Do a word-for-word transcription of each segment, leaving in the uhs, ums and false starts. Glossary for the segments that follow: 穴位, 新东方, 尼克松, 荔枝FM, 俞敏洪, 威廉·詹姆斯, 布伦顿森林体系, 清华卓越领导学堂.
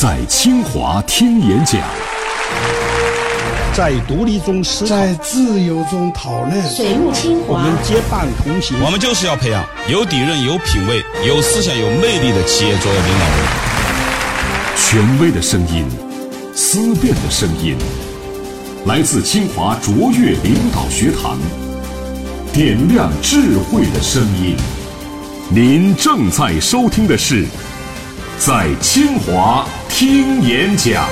在清华听演讲，在独立中思考，在自由中讨论。水木清华，我们结伴同行。我们就是要培养有底蕴、有品位、有思想、有魅力的企业卓越领导人。权威的声音，思辨的声音，来自清华卓越领导学堂，点亮智慧的声音。您正在收听的是。在清华听演讲，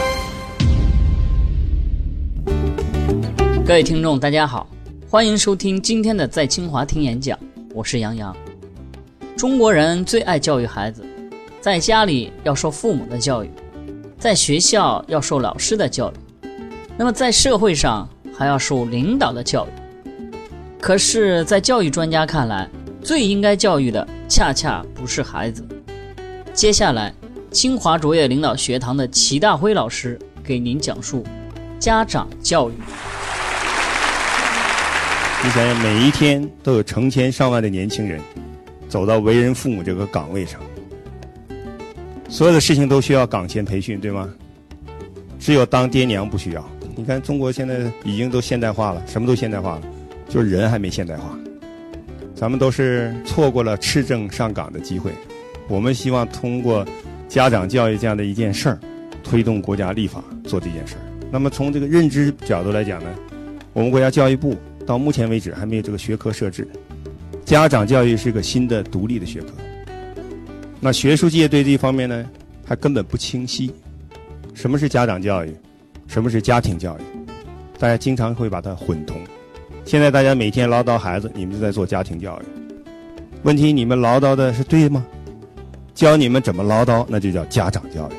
各位听众大家好，欢迎收听今天的在清华听演讲，我是杨洋。中国人最爱教育孩子，在家里要受父母的教育，在学校要受老师的教育，那么在社会上还要受领导的教育。可是在教育专家看来，最应该教育的恰恰不是孩子。接下来，清华卓越领导学堂的齐大辉老师给您讲述家长教育。你想想，每一天都有成千上万的年轻人走到为人父母这个岗位上，所有的事情都需要岗前培训，对吗？只有当爹娘不需要。你看，中国现在已经都现代化了，什么都现代化了，就是人还没现代化。咱们都是错过了持证上岗的机会。我们希望通过家长教育这样的一件事儿，推动国家立法做这件事儿。那么从这个认知角度来讲呢，我们国家教育部到目前为止还没有这个学科设置，家长教育是个新的独立的学科。那学术界对这一方面呢，还根本不清晰，什么是家长教育，什么是家庭教育，大家经常会把它混同。现在大家每天唠叨孩子，你们就在做家庭教育，问题你们唠叨的是对吗？教你们怎么唠叨，那就叫家长教育。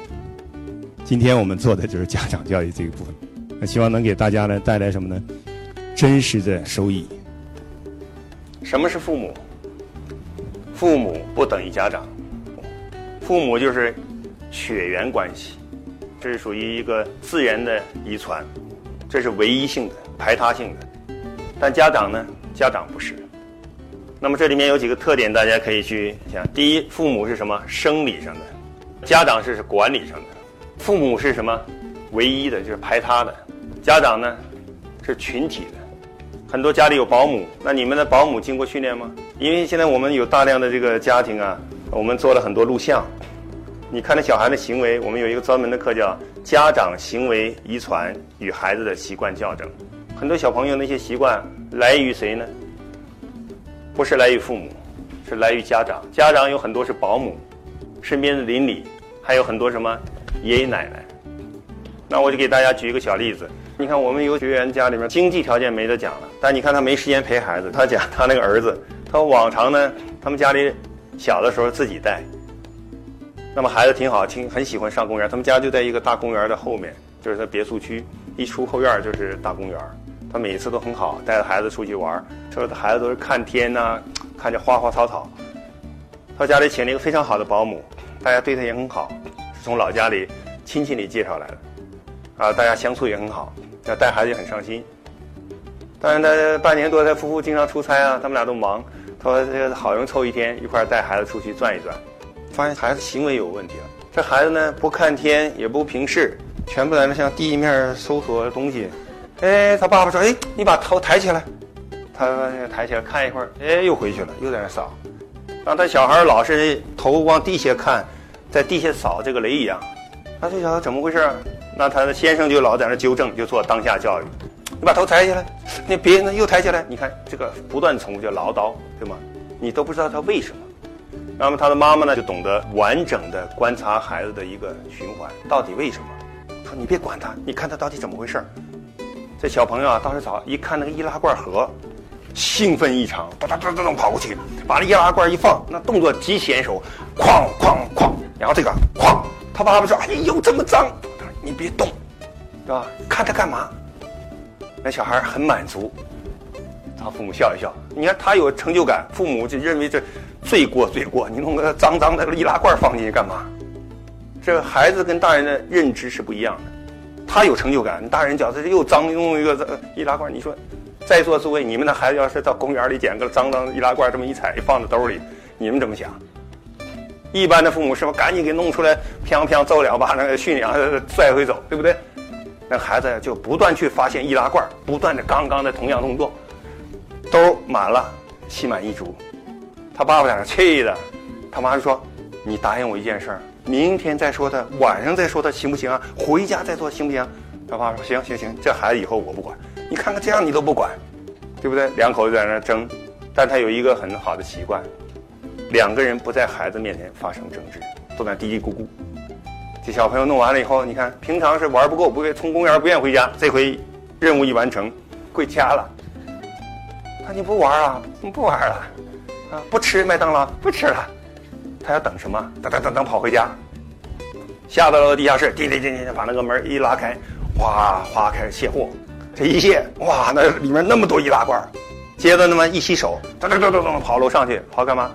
今天我们做的就是家长教育这一部分，那希望能给大家呢带来什么呢？真实的收益。什么是父母？父母不等于家长，父母就是血缘关系，这是属于一个自然的遗传，这是唯一性的、排他性的。但家长呢？家长不是。那么这里面有几个特点，大家可以去想。第一，父母是什么？生理上的。家长是管理上的。父母是什么？唯一的，就是排他的。家长呢，是群体的。很多家里有保姆，那你们的保姆经过训练吗？因为现在我们有大量的这个家庭啊，我们做了很多录像，你看那小孩的行为，我们有一个专门的课叫家长行为遗传与孩子的习惯校正。很多小朋友那些习惯来源于谁呢？不是来于父母，是来于家长。家长有很多是保姆，身边的邻里，还有很多什么爷爷奶奶。那我就给大家举一个小例子。你看我们有学员家里面经济条件没得讲了，但你看他没时间陪孩子。他讲他那个儿子，他往常呢，他们家里小的时候自己带，那么孩子挺好，挺很喜欢上公园。他们家就在一个大公园的后面，就是他别墅区，一出后院就是大公园。他每次都很好，带着孩子出去玩，说他孩子都是看天呐、啊，看着花花草草。他家里请了一个非常好的保姆，大家对他也很好，是从老家里亲戚里介绍来的，啊，大家相处也很好，要带孩子也很上心。但是他半年多，他夫妇经常出差啊，他们俩都忙。他说这个好容易凑一天，一块带孩子出去转一转，发现孩子行为有问题了。这孩子呢，不看天，也不平视，全部在那向地面搜索东西。哎，他爸爸说：“哎，你把头抬起来。”他抬起来看一会儿，哎，又回去了，又在那扫。让他小孩老是头往地下看，在地下扫这个雷一样。他这小孩怎么回事啊？那他的先生就老在那纠正，就做当下教育：“你把头抬起来，你别那又抬起来。”你看这个不断重复叫唠叨，对吗？你都不知道他为什么。那么他的妈妈呢，就懂得完整的观察孩子的一个循环，到底为什么？说你别管他，你看他到底怎么回事。这小朋友啊，当时早一看那个易拉罐盒，兴奋异常，哒哒哒哒跑过去，把那易拉罐一放，那动作极娴熟，哐哐哐，然后这个哐，他爸爸说：“哎呦，这么脏！”他说：“你别动，是吧？看他干嘛？”那小孩很满足，他父母笑一笑，你看他有成就感，父母就认为这罪过罪过，你弄个脏脏的易拉罐放进去干嘛？这孩子跟大人的认知是不一样的。他有成就感，大人觉得又脏，弄一个易拉罐，你说在座诸位，你们的孩子要是到公园里捡个脏脏易拉罐，这么一踩放到兜里，你们怎么想？一般的父母是不是赶紧给弄出来，砰砰揍两巴掌，训两下拽回走，对不对？那孩子就不断去发现易拉罐，不断的刚刚的同样动作，兜满了，心满意足。他爸爸在那气的，他妈就说：“你答应我一件事儿，明天再说他，晚上再说他，行不行啊？回家再做行不行？”他爸说：“行行行，这孩子以后我不管。你看看这样你都不管，对不对？”两口子在那争，但他有一个很好的习惯，两个人不在孩子面前发生争执，都在嘀嘀咕咕。这小朋友弄完了以后，你看平常是玩不够，不会从公园不愿回家，这回任务一完成，回家了。他你不玩啊？不玩了。啊，不吃麦当劳，不吃了。他要等什么？等等等等，跑回家，下到了地下室，叮叮叮叮，把那个门一拉开，哗哗开始卸货。这一卸，哇，那里面那么多易拉罐。接着那么一洗手，噔噔噔噔噔，跑楼上去，跑干嘛？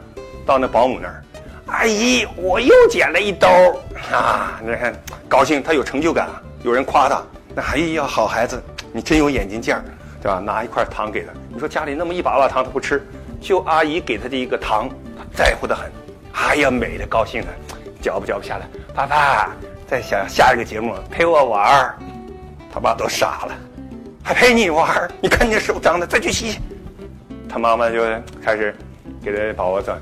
到那保姆那儿，阿姨，我又捡了一兜啊！你看，高兴，他有成就感，有人夸他。那阿姨要好孩子，你真有眼睛劲儿，对吧？拿一块糖给他，你说家里那么一把把糖他不吃，就阿姨给他的一个糖，他在乎的很。哎呀，美的高兴的，嚼吧嚼吧下来，爸爸，再想下一个节目陪我玩儿。他爸都傻了，还陪你玩儿？你看你的手脏的，再去洗。他妈妈就开始给他宝宝转，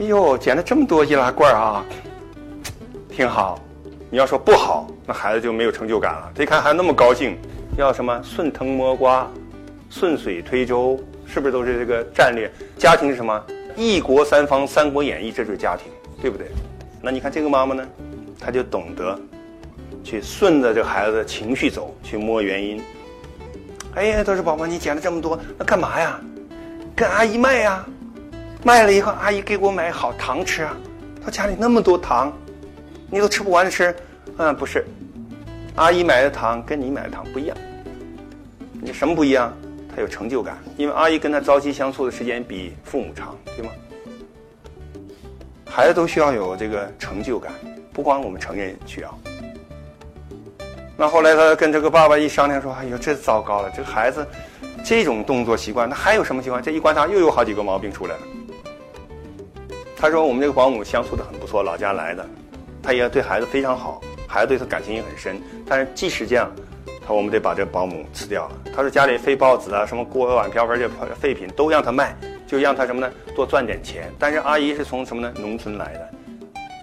哎呦，捡了这么多易拉罐啊，挺好。你要说不好，那孩子就没有成就感了。这一看还那么高兴，要什么顺藤摸瓜，顺水推舟，是不是都是这个战略？家庭是什么？一国三方，三国演义，这就是家庭，对不对？那你看这个妈妈呢，她就懂得去顺着这个孩子的情绪走，去摸原因。哎呀，都是宝宝，你捡了这么多，那干嘛呀？跟阿姨卖啊，卖了以后阿姨给我买好糖吃啊。她家里那么多糖，你都吃不完的吃。嗯，不是，阿姨买的糖跟你买的糖不一样。你什么不一样？她有成就感，因为阿姨跟她朝夕相处的时间比父母长，对吗？孩子都需要有这个成就感，不光我们成人需要。那后来他跟这个爸爸一商量说：“哎呦，这糟糕了，这个孩子。”这种动作习惯，那还有什么习惯？这一观察，又有好几个毛病出来了。他说：“我们这个保姆相处的很不错，老家来的，他也对孩子非常好，孩子对他感情也很深。但是即使这样，他我们得把这保姆辞掉了。他说家里废报纸啊，什么锅碗瓢盆这废品都让他卖，就让他什么呢？多赚点钱。但是阿姨是从什么呢？农村来的，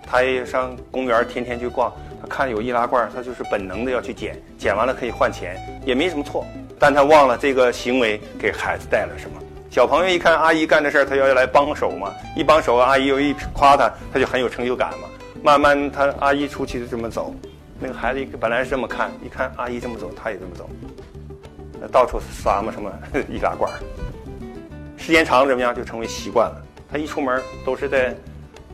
他也上公园天天去逛，他看有易拉罐，他就是本能的要去捡，捡完了可以换钱，也没什么错。”但他忘了这个行为给孩子带了什么。小朋友一看阿姨干这事儿，他要来帮手嘛，一帮手阿姨又一夸他，他就很有成就感嘛。慢慢他阿姨出去就这么走，那个孩子本来是这么看，一看阿姨这么走，他也这么走，到处撒嘛什么易拉罐。时间长了怎么样，就成为习惯了。他一出门都是在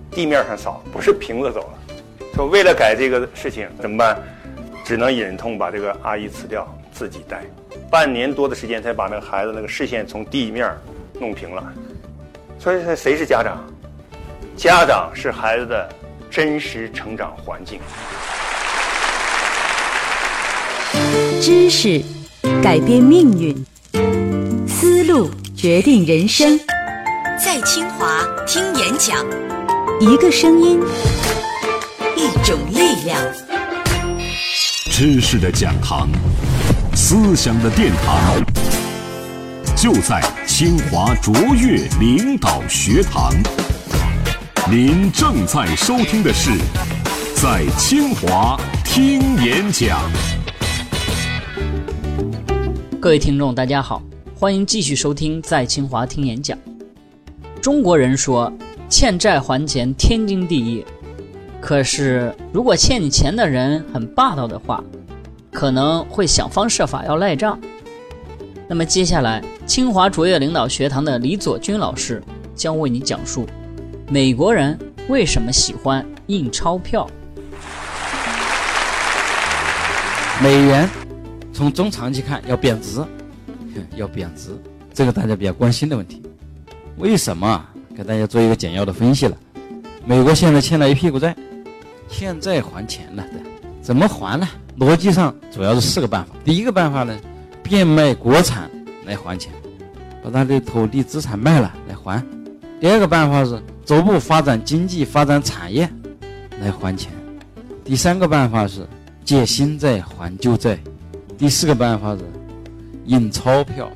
地面上扫，不是平着走了。说为了改这个事情怎么办？只能忍痛把这个阿姨辞掉，自己带。半年多的时间才把那个孩子那个视线从地面弄平了。所以谁是家长？家长是孩子的真实成长环境。知识改变命运，思路决定人生。在清华听演讲，一个声音，一种力量。知识的讲堂，思想的殿堂，就在清华卓越领导学堂。您正在收听的是在清华听演讲。各位听众大家好，欢迎继续收听在清华听演讲。中国人说欠债还钱天经地义，可是如果欠你钱的人很霸道的话，可能会想方设法要赖账。那么接下来，清华卓越领导学堂的李佐军老师将为你讲述美国人为什么喜欢印钞票。美元从中长期看要贬值，要贬值，这个大家比较关心的问题。为什么？给大家做一个简要的分析了。美国现在欠了一屁股债，欠债还钱了，怎么还呢？逻辑上主要是四个办法。第一个办法呢，变卖国产来还钱，把他的土地资产卖了来还。第二个办法是逐步发展经济、发展产业来还钱。第三个办法是借新债还旧债。第四个办法是印钞票，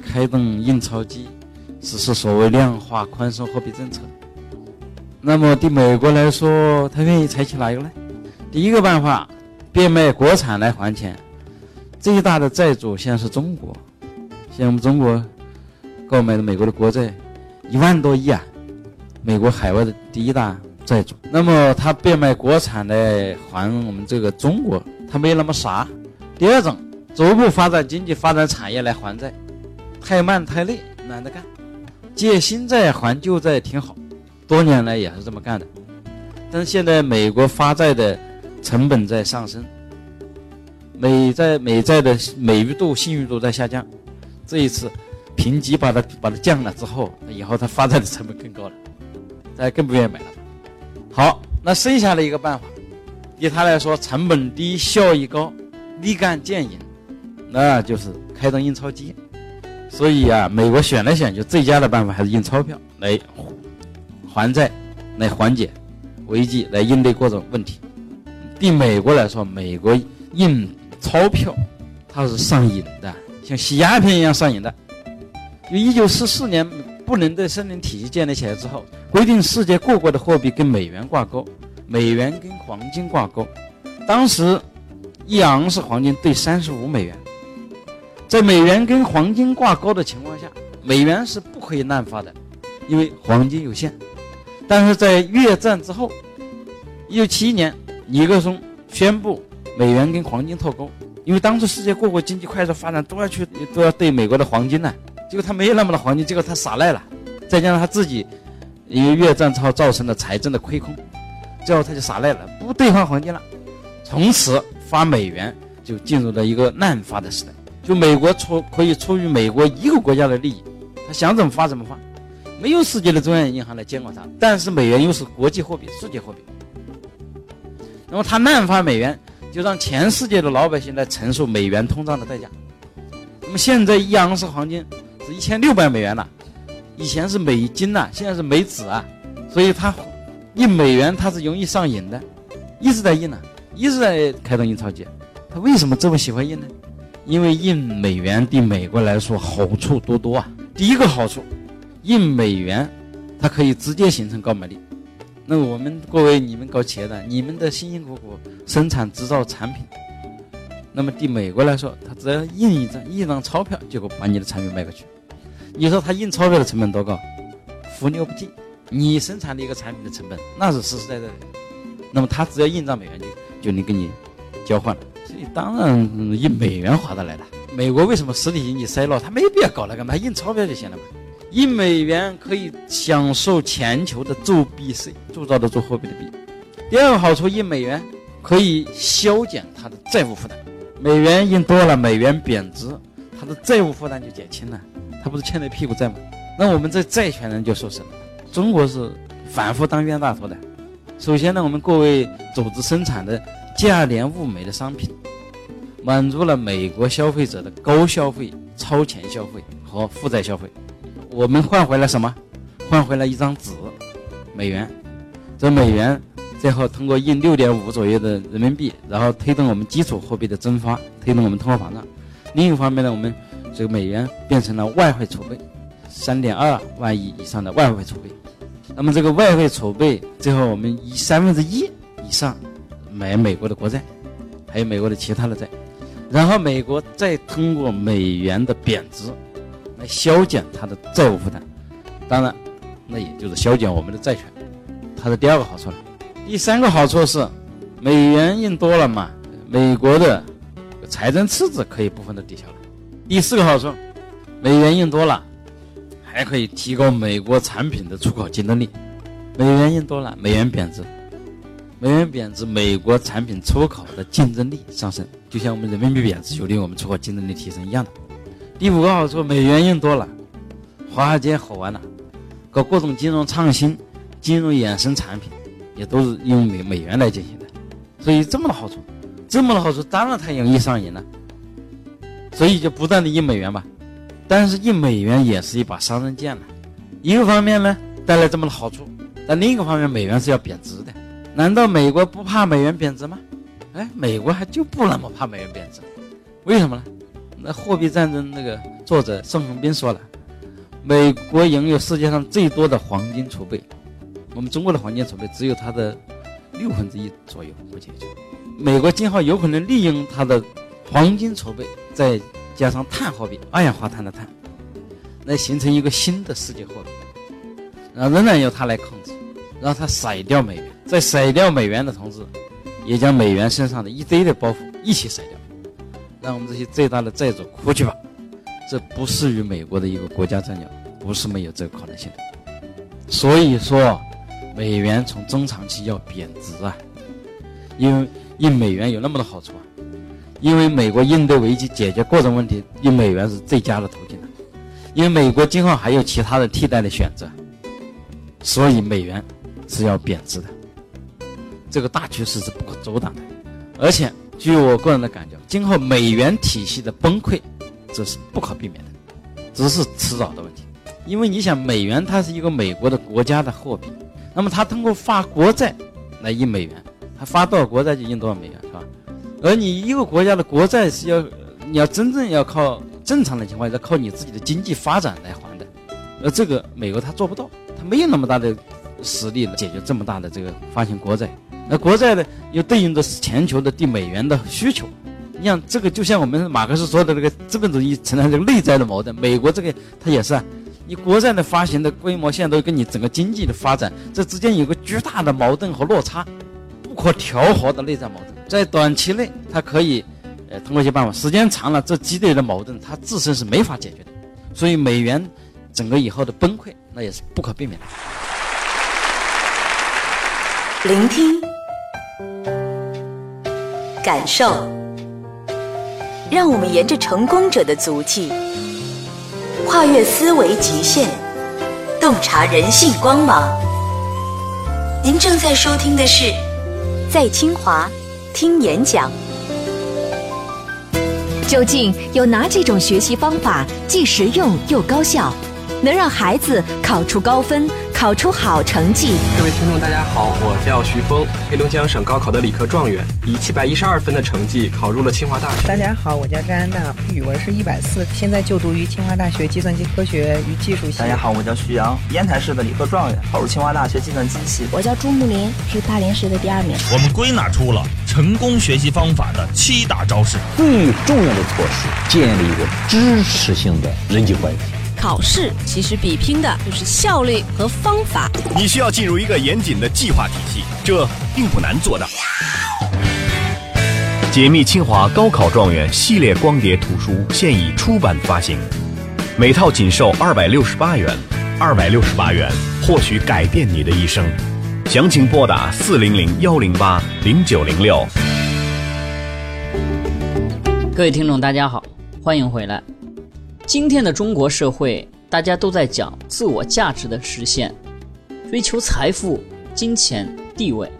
开动印钞机，实施所谓量化宽松货币政策。那么对美国来说，他愿意采取哪一个呢？第一个办法，变卖国产来还钱。最大的债主现在是中国，像我们中国购买的美国的国债一万多亿啊，美国海外的第一大债主。那么他变卖国产来还我们这个中国，他没那么傻。第二种，逐步发展经济、发展产业来还债，太慢太累，懒得干。借新债还旧债挺好，多年来也是这么干的。但是现在美国发债的成本在上升，美债美债的美誉度、信誉度在下降。这一次评级把它把它降了之后，以后它发债的成本更高了，大家更不愿意买了。好，那剩下的一个办法，对他来说成本低、效益高、立竿见影，那就是开动印钞机。所以啊，美国选来选去，最佳的办法还是印钞票来还债，来缓解危机，来应对各种问题。对美国来说，美国印钞票它是上瘾的，像吸鸦片一样上瘾的。因为一九四四年布伦顿森林体系建立起来之后，规定世界各国的货币跟美元挂钩，美元跟黄金挂钩。当时一盎司黄金兑三十五美元，在美元跟黄金挂钩的情况下，美元是不可以滥发的，因为黄金有限。但是在越战之后，一九七一年尼克松宣布美元跟黄金脱钩，因为当时世界各国经济快速发展，都要去都要对美国的黄金呢。结果他没有那么多黄金，结果他耍赖了，再加上他自己因为越战之后造成了财政的亏空，最后他就耍赖了，不兑换黄金了，从此发美元就进入了一个滥发的时代。就美国出可以出于美国一个国家的利益，他想怎么发怎么发，没有世界的中央银行来监管它，但是美元又是国际货币、世界货币，那么它滥发美元，就让全世界的老百姓来承受美元通胀的代价。那么现在一盎司黄金是一千六百美元了，以前是美金呐、啊，现在是美纸啊，所以它印美元它是容易上瘾的，一直在印呢、啊，一直在开动印钞机。他为什么这么喜欢印呢？因为印美元对美国来说好处多多啊。第一个好处，印美元它可以直接形成购买力。那我们各位，你们搞企业的，你们的辛辛苦苦生产制造产品，那么对美国来说，他只要印一张一张钞票，结果把你的产品卖过去，你说他印钞票的成本多高？伏牛不进。你生产的一个产品的成本那是实实在在的，那么他只要印张美元就就能跟你交换了。所以当然印、嗯、美元划得来了。美国为什么实体经济衰落？他没必要搞那个嘛，印钞票就行了嘛。印美元可以享受全球的铸币税，铸造的铸货币的币。第二个好处，印美元可以削减它的债务负担。美元印多了，美元贬值，它的债务负担就减轻了，它不是欠了屁股债吗？那我们这债权人就受损了。中国是反复当冤大头的。首先呢，我们各位组织生产的价廉物美的商品，满足了美国消费者的高消费、超前消费和负债消费。我们换回来什么？换回来一张纸，美元。这美元最后通过印 六点五 左右的人民币，然后推动我们基础货币的蒸发，推动我们通货膨胀。另一方面呢，我们这个美元变成了外汇储备， 三点二万亿以上的外汇储备。那么这个外汇储备最后我们以三分之一以上买美国的国债，还有美国的其他的债，然后美国再通过美元的贬值来削减它的债务负担，当然那也就是削减我们的债权，它是第二个好处了。第三个好处是美元印多了嘛，美国的财政赤字可以部分的抵消了。第四个好处，美元印多了还可以提高美国产品的出口竞争力。美元印多了，美元贬值，美元贬值，美国产品出口的竞争力上升，就像我们人民币贬值有利于我们出口竞争力提升一样的。第五个好处，美元印多了，华尔街好玩了，搞各种金融创新、金融衍生产品也都是用美美元来进行的。所以这么的好处，这么的好处，当然它容易上瘾了，所以就不断的印美元吧。但是印美元也是一把双刃剑了，一个方面呢，带来这么的好处。但另一个方面，美元是要贬值的，难道美国不怕美元贬值吗？哎，美国还就不那么怕美元贬值，为什么呢？那货币战争那个作者盛雄斌说了，美国拥有世界上最多的黄金储备，我们中国的黄金储备只有它的六分之一左右，估计就美国今后有可能利用它的黄金储备，再加上碳货币，二氧化碳的碳，来形成一个新的世界货币，然后仍然由它来控制，让它甩掉美元，在甩掉美元的同时，也将美元身上的一堆的包袱一起甩掉，让我们这些最大的债主哭去吧。这不适于美国的一个国家战略，不是没有这个可能性的。所以说美元从中长期要贬值啊，因为印美元有那么多好处啊，因为美国应对危机解决各种问题，印美元是最佳的途径的，因为美国今后还有其他的替代的选择，所以美元是要贬值的，这个大趋势是不可阻挡的。而且据我个人的感觉，今后美元体系的崩溃这是不可避免的，只是迟早的问题。因为你想，美元它是一个美国的国家的货币，那么它通过发国债来印美元，它发多少国债就印多少美元，是吧？而你一个国家的国债是要你要真正要靠正常的情况下靠你自己的经济发展来还的，而这个美国它做不到，它没有那么大的实力解决这么大的这个发行国债。那国债呢，又对应着全球的对美元的需求。你像这个，就像我们马克思说的这个资本主义承担这个内在的矛盾，美国这个它也是啊，你国债的发行的规模现在都跟你整个经济的发展这之间有个巨大的矛盾和落差，不可调和的内在矛盾。在短期内它可以呃，通过一些办法，时间长了这积累的矛盾它自身是没法解决的，所以美元整个以后的崩溃那也是不可避免的。聆听，感受，让我们沿着成功者的足迹，跨越思维极限，洞察人性光芒。您正在收听的是在清华听演讲。究竟有哪几种学习方法既实用又高效，能让孩子考出高分，考出好成绩？各位听众大家好，我叫徐峰，黑龙江省高考的理科状元，以七百一十二分的成绩考入了清华大学。大家好，我叫张安娜，语文是一百四，现在就读于清华大学计算机科学与技术系。大家好，我叫徐阳，烟台市的理科状元，考入清华大学计算机系。我叫朱木林，是大连市的第二名。我们归纳出了成功学习方法的七大招式。最重要的措施，建立一个支持性的人际关系。考试其实比拼的就是效率和方法，你需要进入一个严谨的计划体系，这并不难做到。解密清华高考状元系列光碟图书现已出版发行，每套仅售二百六十八元，二百六十八元或许改变你的一生。详情拨打四零零幺零八零九零六。各位听众，大家好，欢迎回来。今天的中国社会，大家都在讲自我价值的实现，追求财富、金钱、地位。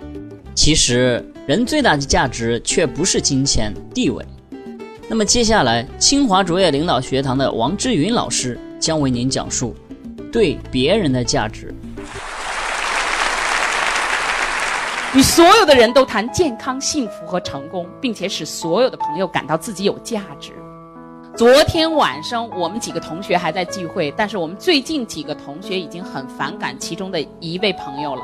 其实人最大的价值却不是金钱、地位。那么接下来，清华卓越领导学堂的王之云老师将为您讲述对别人的价值。与所有的人都谈健康、幸福和成功，并且使所有的朋友感到自己有价值。昨天晚上我们几个同学还在聚会，但是我们最近几个同学已经很反感其中的一位朋友了，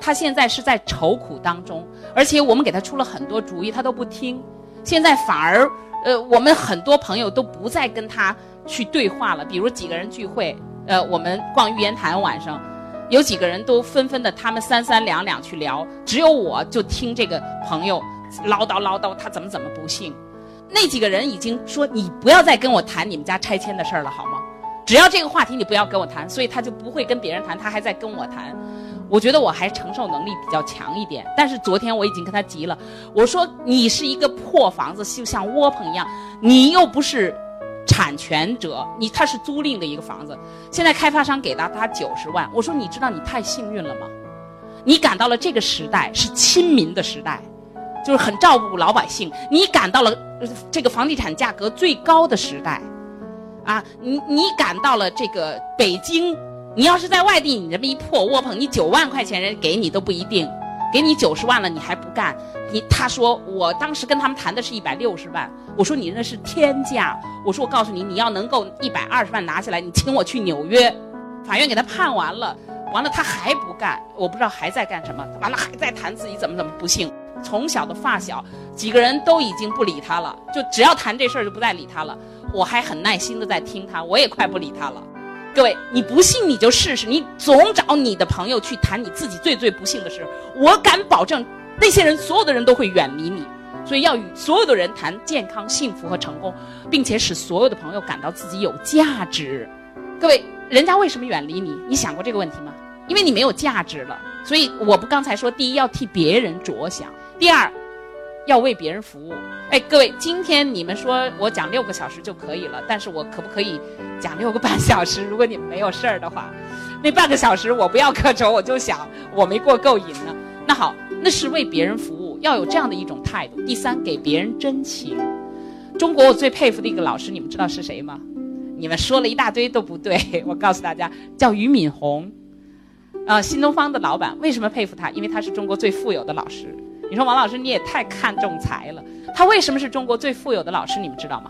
他现在是在愁苦当中，而且我们给他出了很多主意他都不听，现在反而呃，我们很多朋友都不再跟他去对话了。比如几个人聚会，呃，我们逛玉渊潭，晚上有几个人都纷纷的他们三三两两去聊，只有我就听这个朋友唠叨唠叨他怎么怎么不幸。那几个人已经说，你不要再跟我谈你们家拆迁的事儿了好吗？只要这个话题你不要跟我谈，所以他就不会跟别人谈，他还在跟我谈。我觉得我还承受能力比较强一点，但是昨天我已经跟他急了，我说你是一个破房子，就像窝棚一样，你又不是产权者，你他是租赁的一个房子，现在开发商给到他九十万，我说你知道你太幸运了吗？你赶到了这个时代，是亲民的时代，就是很照顾老百姓，你赶到了这个房地产价格最高的时代啊，你你赶到了这个北京你要是在外地，你这么一破窝棚，你九万块钱人给你都不一定，给你九十万了你还不干。你他说我当时跟他们谈的是一百六十万，我说你那是天价，我说我告诉你，你要能够一百二十万拿下来，你请我去纽约。法院给他判完了，完了他还不干，我不知道还在干什么，完了还在谈自己怎么怎么不幸。从小的发小几个人都已经不理他了，就只要谈这事儿就不再理他了。我还很耐心的在听他，我也快不理他了。各位，你不信你就试试，你总找你的朋友去谈你自己最最不幸的事，我敢保证那些人所有的人都会远离你。所以要与所有的人谈健康、幸福和成功，并且使所有的朋友感到自己有价值。各位，人家为什么远离你？你想过这个问题吗？因为你没有价值了。所以我不刚才说，第一要替别人着想，第二要为别人服务。哎，各位，今天你们说我讲六个小时就可以了，但是我可不可以讲六个半小时？如果你们没有事儿的话，那半个小时我不要磕头，我就想我没过够瘾呢。那好，那是为别人服务，要有这样的一种态度。第三，给别人真情。中国我最佩服的一个老师，你们知道是谁吗？你们说了一大堆都不对，我告诉大家，叫俞敏洪，呃，新东方的老板。为什么佩服他？因为他是中国最富有的老师。你说王老师你也太看重财了，他为什么是中国最富有的老师？你们知道吗？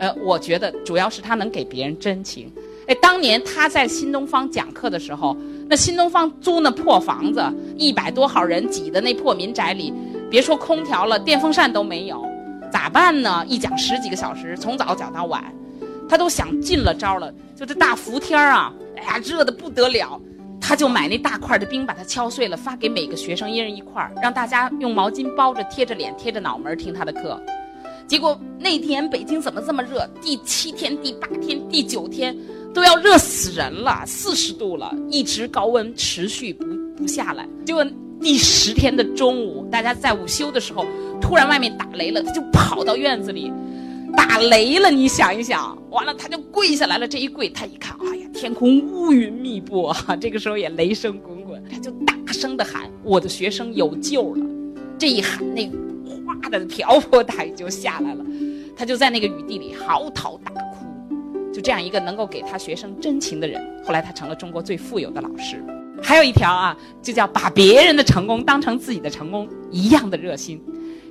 呃，我觉得主要是他能给别人真情。哎，当年他在新东方讲课的时候，那新东方租那破房子，一百多号人挤的那破民宅里，别说空调了，电风扇都没有，咋办呢？一讲十几个小时，从早讲到晚。他都想尽了招了，就这大伏天啊，哎呀，热得不得了，他就买那大块的冰，把它敲碎了，发给每个学生一人一块，让大家用毛巾包着，贴着脸贴着脑门听他的课。结果那天北京怎么这么热，第七天第八天第九天都要热死人了，四十度了，一直高温持续不不下来。结果第十天的中午，大家在午休的时候，突然外面打雷了，他就跑到院子里，打雷了，你想一想，完了他就跪下来了。这一跪，他一看，哎呀，天空乌云密布啊！这个时候也雷声滚滚，他就大声的喊：“我的学生有救了！”这一喊，那哗的瓢泼大雨就下来了，他就在那个雨地里嚎啕大哭。就这样一个能够给他学生真情的人，后来他成了中国最富有的老师。还有一条啊，就叫把别人的成功当成自己的成功一样的热心。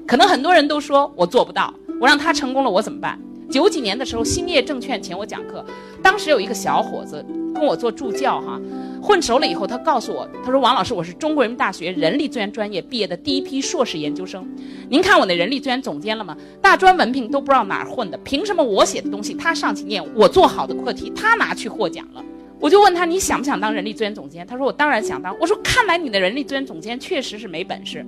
可能很多人都说我做不到，我让他成功了我怎么办？九几年的时候，兴业证券请我讲课，当时有一个小伙子跟我做助教哈、啊，混熟了以后，他告诉我，他说王老师，我是中国人民大学人力资源专业毕业的第一批硕士研究生，您看我那人力资源总监了吗？大专文凭都不知道哪儿混的，凭什么我写的东西他上去念，我做好的课题他拿去获奖了？我就问他，你想不想当人力资源总监？他说我当然想当。我说看来你的人力资源总监确实是没本事，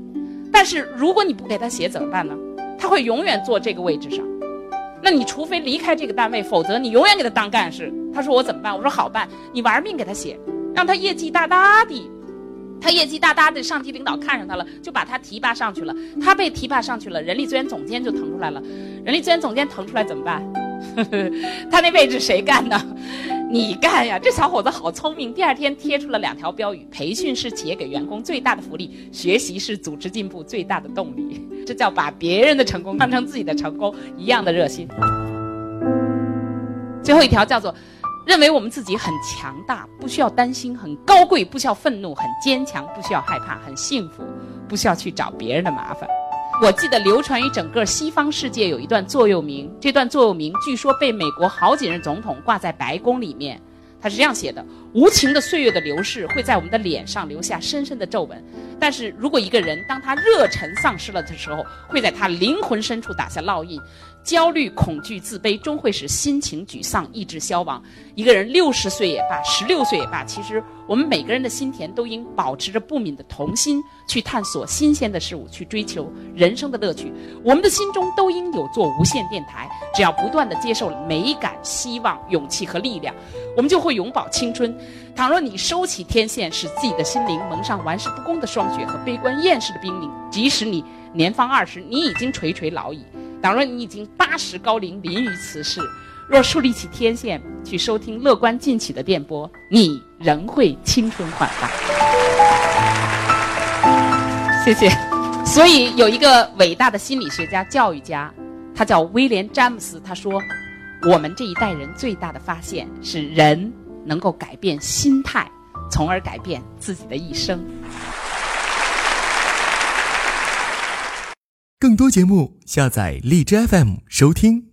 但是如果你不给他写怎么办呢？他会永远坐这个位置上，那你除非离开这个单位，否则你永远给他当干事。他说我怎么办？我说好办，你玩命给他写，让他业绩大大的，他业绩大大的，上级领导看上他了，就把他提拔上去了，他被提拔上去了，人力资源总监就腾出来了。人力资源总监腾出来怎么办？他那位置谁干呢？你干呀！这小伙子好聪明。第二天贴出了两条标语：培训是企业给员工最大的福利，学习是组织进步最大的动力。这叫把别人的成功当成自己的成功一样的热心。最后一条叫做认为我们自己很强大，不需要担心，很高贵，不需要愤怒，很坚强，不需要害怕，很幸福，不需要去找别人的麻烦。我记得流传于整个西方世界有一段座右铭，这段座右铭据说被美国好几任总统挂在白宫里面。他是这样写的：无情的岁月的流逝会在我们的脸上留下深深的皱纹，但是如果一个人当他热忱丧失了的时候，会在他灵魂深处打下烙印。焦虑、恐惧、自卑终会使心情沮丧，意志消亡。一个人六十岁也罢，十六岁也罢，其实我们每个人的心田都应保持着不泯的童心，去探索新鲜的事物，去追求人生的乐趣。我们的心中都应有座无线电台，只要不断地接受美感、希望、勇气和力量，我们就会永葆青春。倘若你收起天线，使自己的心灵蒙上玩世不恭的霜雪和悲观厌世的冰凌，即使你年方二十，你已经垂垂老矣；倘若你已经八十高龄，临于此世，若树立起天线，去收听乐观进取的电波，你仍会青春焕发。谢谢。所以有一个伟大的心理学家、教育家，他叫威廉·詹姆斯，他说：“我们这一代人最大的发现是人能够改变心态，从而改变自己的一生。更多节目，下载荔枝 F M 收听。